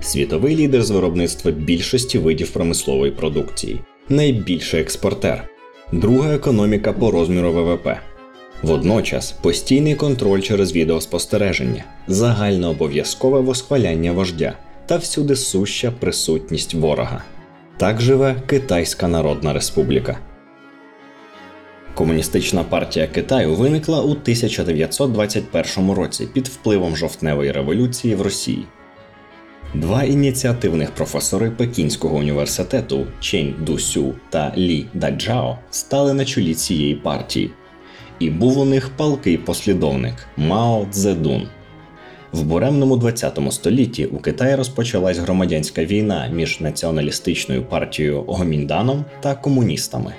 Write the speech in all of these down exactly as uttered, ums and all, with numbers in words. світовий лідер з виробництва більшості видів промислової продукції, найбільший експортер, друга економіка по розміру ВВП. Водночас постійний контроль через відеоспостереження, загальнообов'язкове восхваляння вождя та всюди суща присутність ворога. Так живе Китайська Народна Республіка. Комуністична партія Китаю виникла у тисяча дев'ятсот двадцять першому році під впливом жовтневої революції в Росії. Два ініціативних професори Пекінського університету Чень Дусю та Лі Даджао стали на чолі цієї партії. І був у них палкий послідовник – Мао Цзедун. В буремному ХХ столітті у Китаї розпочалась громадянська війна між націоналістичною партією Гомінданом та комуністами.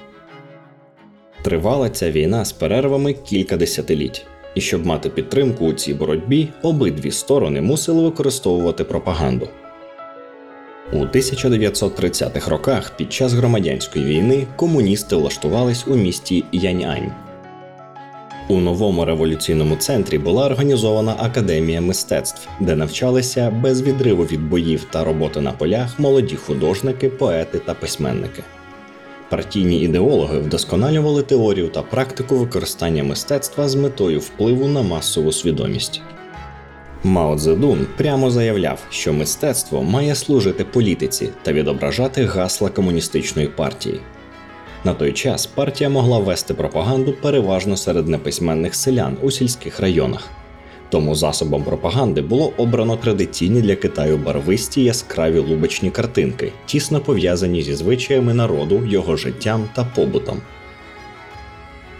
Тривала ця війна з перервами кілька десятиліть. І щоб мати підтримку у цій боротьбі, обидві сторони мусили використовувати пропаганду. У тисяча дев'ятсот тридцятих роках під час громадянської війни комуністи влаштувались у місті Яньань. У новому революційному центрі була організована академія мистецтв, де навчалися без відриву від боїв та роботи на полях молоді художники, поети та письменники. Партійні ідеологи вдосконалювали теорію та практику використання мистецтва з метою впливу на масову свідомість. Мао Цзедун прямо заявляв, що мистецтво має служити політиці та відображати гасла комуністичної партії. На той час партія могла вести пропаганду переважно серед неписьменних селян у сільських районах. Тому засобом пропаганди було обрано традиційні для Китаю барвисті яскраві лубочні картинки, тісно пов'язані зі звичаями народу, його життям та побутом.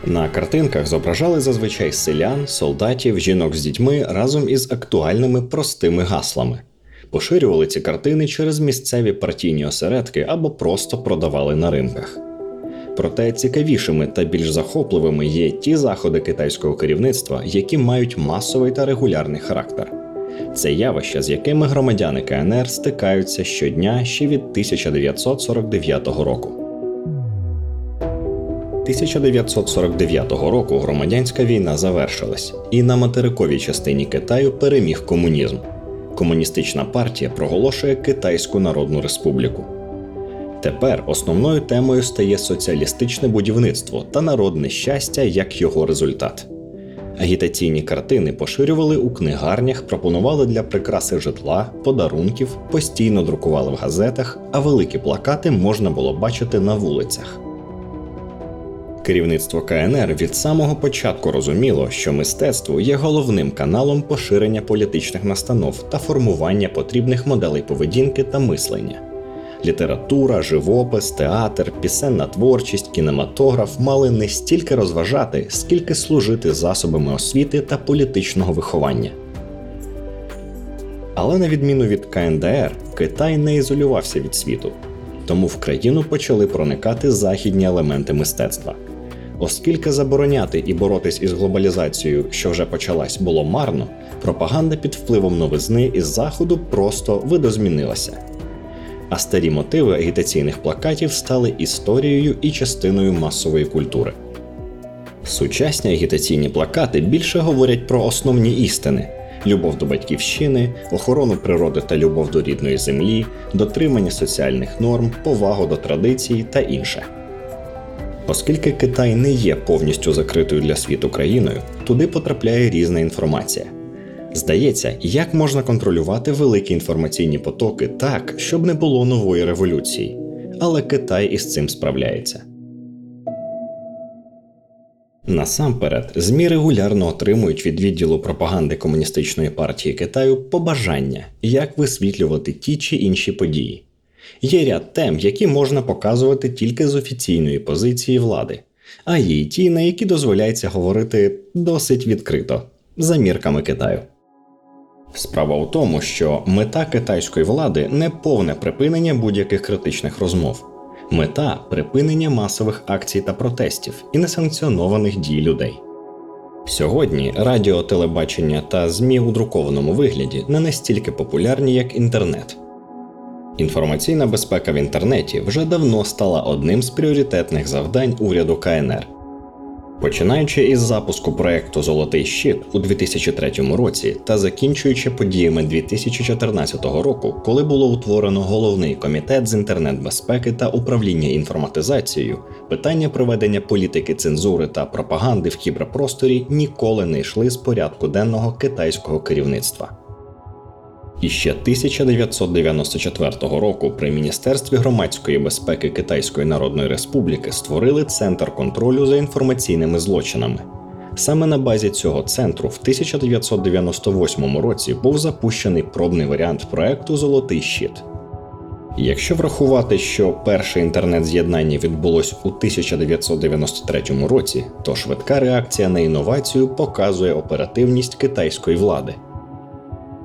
На картинках зображали зазвичай селян, солдатів, жінок з дітьми разом із актуальними простими гаслами. Поширювали ці картини через місцеві партійні осередки або просто продавали на ринках. Проте цікавішими та більш захопливими є ті заходи китайського керівництва, які мають масовий та регулярний характер. Це явища, з якими громадяни КНР стикаються щодня ще від тисяча дев'ятсот сорок дев'ятого року. тисяча дев'ятсот сорок дев'ятого року громадянська війна завершилась, і на материковій частині Китаю переміг комунізм. Комуністична партія проголошує Китайську Народну Республіку. Тепер основною темою стає соціалістичне будівництво та народне щастя як його результат. Агітаційні картини поширювали у книгарнях, пропонували для прикраси житла, подарунків, постійно друкували в газетах, а великі плакати можна було бачити на вулицях. Керівництво КНР від самого початку розуміло, що мистецтво є головним каналом поширення політичних настанов та формування потрібних моделей поведінки та мислення. Література, живопис, театр, пісенна творчість, кінематограф мали не стільки розважати, скільки служити засобами освіти та політичного виховання. Але на відміну від КНДР, Китай не ізолювався від світу. Тому в країну почали проникати західні елементи мистецтва. Оскільки забороняти і боротись із глобалізацією, що вже почалась, було марно, пропаганда під впливом новизни із Заходу просто видозмінилася. А старі мотиви агітаційних плакатів стали історією і частиною масової культури. Сучасні агітаційні плакати більше говорять про основні істини – любов до батьківщини, охорону природи та любов до рідної землі, дотримання соціальних норм, повагу до традицій та інше. Оскільки Китай не є повністю закритою для світу країною, туди потрапляє різна інформація. Здається, як можна контролювати великі інформаційні потоки так, щоб не було нової революції? Але Китай із цим справляється. Насамперед, ЗМІ регулярно отримують від відділу пропаганди Комуністичної партії Китаю побажання, як висвітлювати ті чи інші події. Є ряд тем, які можна показувати тільки з офіційної позиції влади, а є й ті, на які дозволяється говорити досить відкрито, за мірками Китаю. Справа у тому, що мета китайської влади – не повне припинення будь-яких критичних розмов. Мета – припинення масових акцій та протестів і несанкціонованих дій людей. Сьогодні радіо, телебачення та ЗМІ у друкованому вигляді не настільки популярні, як інтернет. Інформаційна безпека в інтернеті вже давно стала одним з пріоритетних завдань уряду КНР. Починаючи із запуску проекту «Золотий щит» у дві тисячі третьому році та закінчуючи подіями дві тисячі чотирнадцятого року, коли було утворено головний комітет з інтернет-безпеки та управління інформатизацією, питання проведення політики цензури та пропаганди в кіберпросторі ніколи не йшли з порядку денного китайського керівництва. І ще тисяча дев'ятсот дев'яносто четвертого року при Міністерстві громадської безпеки Китайської Народної Республіки створили Центр контролю за інформаційними злочинами. Саме на базі цього центру в тисяча дев'ятсот дев'яносто восьмому році був запущений пробний варіант проекту «Золотий щит». Якщо врахувати, що перше інтернет-з'єднання відбулось у тисяча дев'ятсот дев'яносто третьому році, то швидка реакція на інновацію показує оперативність китайської влади.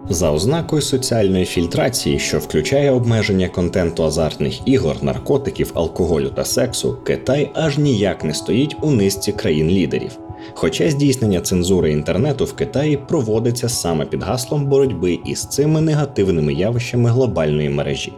За ознакою соціальної фільтрації, що включає обмеження контенту азартних ігор, наркотиків, алкоголю та сексу, Китай аж ніяк не стоїть у низці країн-лідерів. Хоча здійснення цензури інтернету в Китаї проводиться саме під гаслом боротьби із цими негативними явищами глобальної мережі.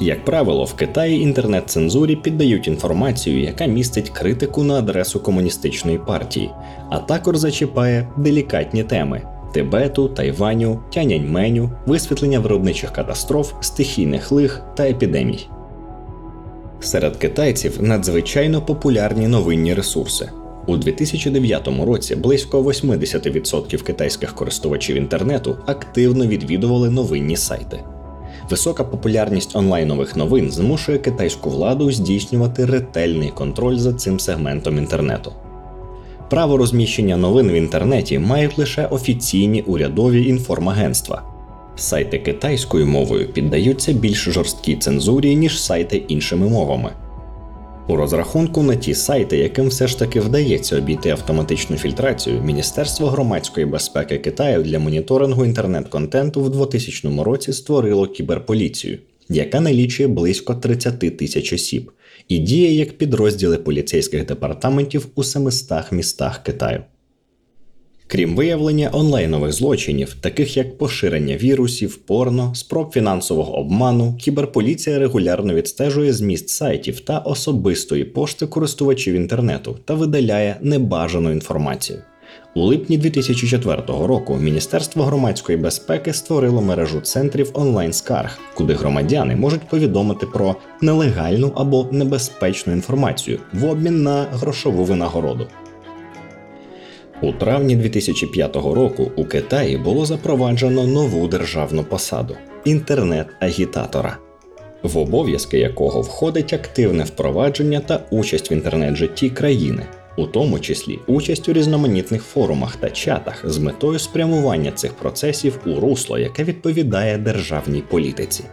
Як правило, в Китаї інтернет-цензурі піддають інформацію, яка містить критику на адресу Комуністичної партії, а також зачіпає делікатні теми – Тибету, Тайваню, Тяньаньменю, висвітлення виробничих катастроф, стихійних лих та епідемій. Серед китайців надзвичайно популярні новинні ресурси. У дві тисячі дев'ятому році близько вісімдесят відсотків китайських користувачів інтернету активно відвідували новинні сайти. Висока популярність онлайнових новин змушує китайську владу здійснювати ретельний контроль за цим сегментом інтернету. Право розміщення новин в інтернеті мають лише офіційні урядові інформагентства. Сайти китайською мовою піддаються більш жорсткій цензурі, ніж сайти іншими мовами. У розрахунку на ті сайти, яким все ж таки вдається обійти автоматичну фільтрацію, Міністерство громадської безпеки Китаю для моніторингу інтернет-контенту в двотисячному році створило кіберполіцію, яка налічує близько тридцять тисяч осіб і діє як підрозділи поліцейських департаментів у семистах містах Китаю. Крім виявлення онлайнових злочинів, таких як поширення вірусів, порно, спроб фінансового обману, кіберполіція регулярно відстежує зміст сайтів та особистої пошти користувачів інтернету та видаляє небажану інформацію. У липні дві тисячі четвертого року Міністерство громадської безпеки створило мережу центрів онлайн-скарг, куди громадяни можуть повідомити про нелегальну або небезпечну інформацію в обмін на грошову винагороду. У травні дві тисячі п'ятого року у Китаї було запроваджено нову державну посаду – інтернет-агітатора, в обов'язки якого входить активне впровадження та участь в інтернет-житті країни, у тому числі участь у різноманітних форумах та чатах з метою спрямування цих процесів у русло, яке відповідає державній політиці.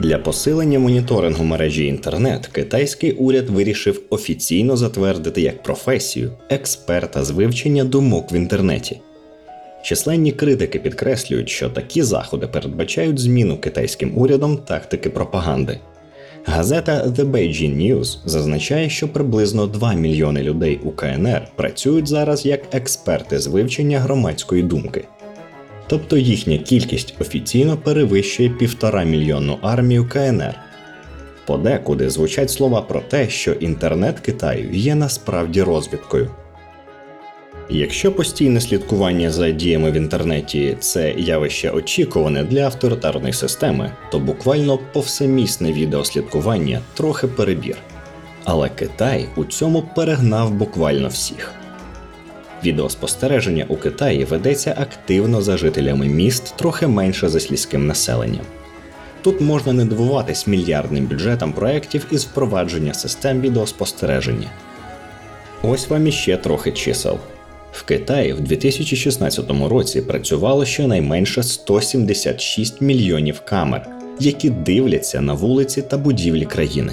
Для посилення моніторингу мережі інтернет китайський уряд вирішив офіційно затвердити як професію експерта з вивчення думок в інтернеті. Численні критики підкреслюють, що такі заходи передбачають зміну китайським урядом тактики пропаганди. Газета The Beijing News зазначає, що приблизно два мільйони людей у КНР працюють зараз як експерти з вивчення громадської думки. Тобто їхня кількість офіційно перевищує півтора мільйонну армію КНР. Подекуди звучать слова про те, що інтернет Китаю є насправді розвідкою. Якщо постійне слідкування за діями в інтернеті – це явище очікуване для авторитарної системи, то буквально повсемісне відеослідкування – трохи перебір. Але Китай у цьому перегнав буквально всіх. Відеоспостереження у Китаї ведеться активно за жителями міст, трохи менше за сільським населенням. Тут можна не дивуватись мільярдним бюджетам проєктів із впровадження систем відеоспостереження. Ось вам іще трохи чисел. В Китаї в дві тисячі шістнадцятому році працювало щонайменше сто сімдесят шість мільйонів камер, які дивляться на вулиці та будівлі країни.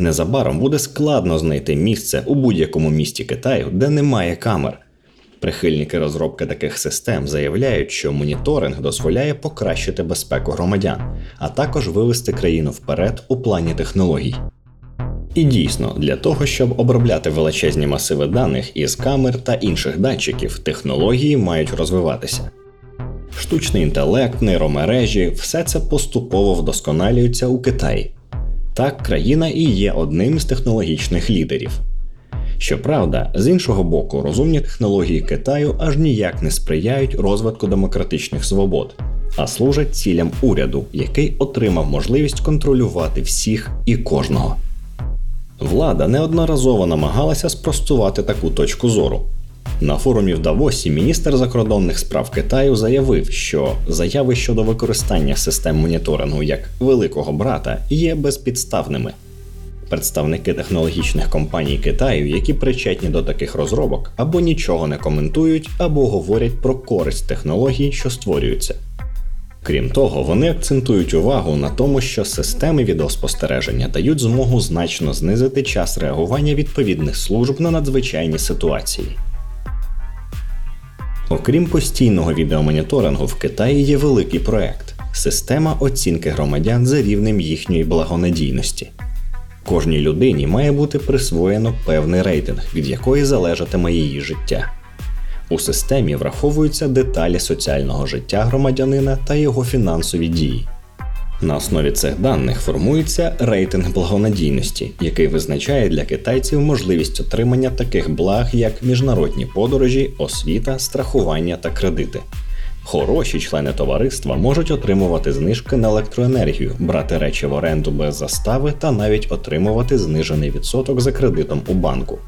Незабаром буде складно знайти місце у будь-якому місті Китаю, де немає камер. Прихильники розробки таких систем заявляють, що моніторинг дозволяє покращити безпеку громадян, а також вивести країну вперед у плані технологій. І дійсно, для того, щоб обробляти величезні масиви даних із камер та інших датчиків, технології мають розвиватися. Штучний інтелект, нейромережі – все це поступово вдосконалюється у Китаї. Так, країна і є одним з технологічних лідерів. Щоправда, з іншого боку, розумні технології Китаю аж ніяк не сприяють розвитку демократичних свобод, а служать цілям уряду, який отримав можливість контролювати всіх і кожного. Влада неодноразово намагалася спростувати таку точку зору. На форумі в Давосі міністр закордонних справ Китаю заявив, що заяви щодо використання систем моніторингу як «великого брата» є безпідставними. Представники технологічних компаній Китаю, які причетні до таких розробок, або нічого не коментують, або говорять про користь технологій, що створюються. Крім того, вони акцентують увагу на тому, що системи відеоспостереження дають змогу значно знизити час реагування відповідних служб на надзвичайні ситуації. Окрім постійного відеомоніторингу, в Китаї є великий проект – система оцінки громадян за рівнем їхньої благонадійності. Кожній людині має бути присвоєно певний рейтинг, від якої залежатиме її життя. У системі враховуються деталі соціального життя громадянина та його фінансові дії. На основі цих даних формується рейтинг благонадійності, який визначає для китайців можливість отримання таких благ, як міжнародні подорожі, освіта, страхування та кредити. Хороші члени товариства можуть отримувати знижки на електроенергію, брати речі в оренду без застави та навіть отримувати знижений відсоток за кредитом у банку.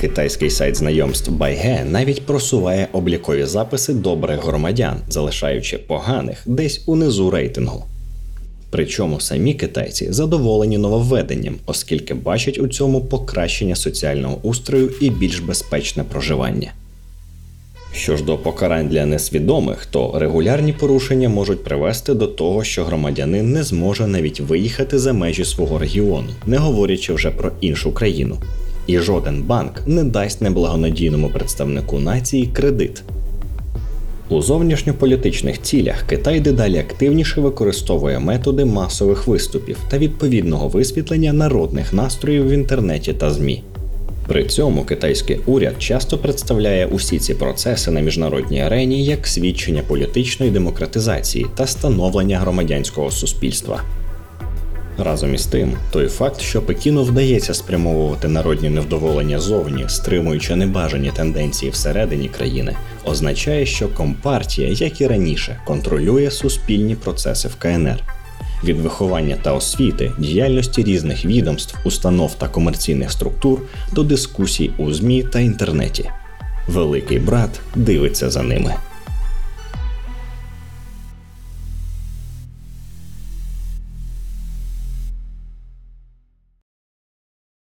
Китайський сайт знайомств Байге навіть просуває облікові записи добрих громадян, залишаючи поганих десь унизу рейтингу. Причому самі китайці задоволені нововведенням, оскільки бачать у цьому покращення соціального устрою і більш безпечне проживання. Що ж до покарань для несвідомих, то регулярні порушення можуть привести до того, що громадянин не зможе навіть виїхати за межі свого регіону, не говорячи вже про іншу країну. І жоден банк не дасть неблагонадійному представнику нації кредит. У зовнішньополітичних цілях Китай дедалі активніше використовує методи масових виступів та відповідного висвітлення народних настроїв в інтернеті та ЗМІ. При цьому китайський уряд часто представляє усі ці процеси на міжнародній арені як свідчення політичної демократизації та становлення громадянського суспільства. Разом із тим, той факт, що Пекіну вдається спрямовувати народні невдоволення зовні, стримуючи небажані тенденції всередині країни, означає, що Компартія, як і раніше, контролює суспільні процеси в КНР. Від виховання та освіти, діяльності різних відомств, установ та комерційних структур до дискусій у ЗМІ та інтернеті. Великий брат дивиться за ними.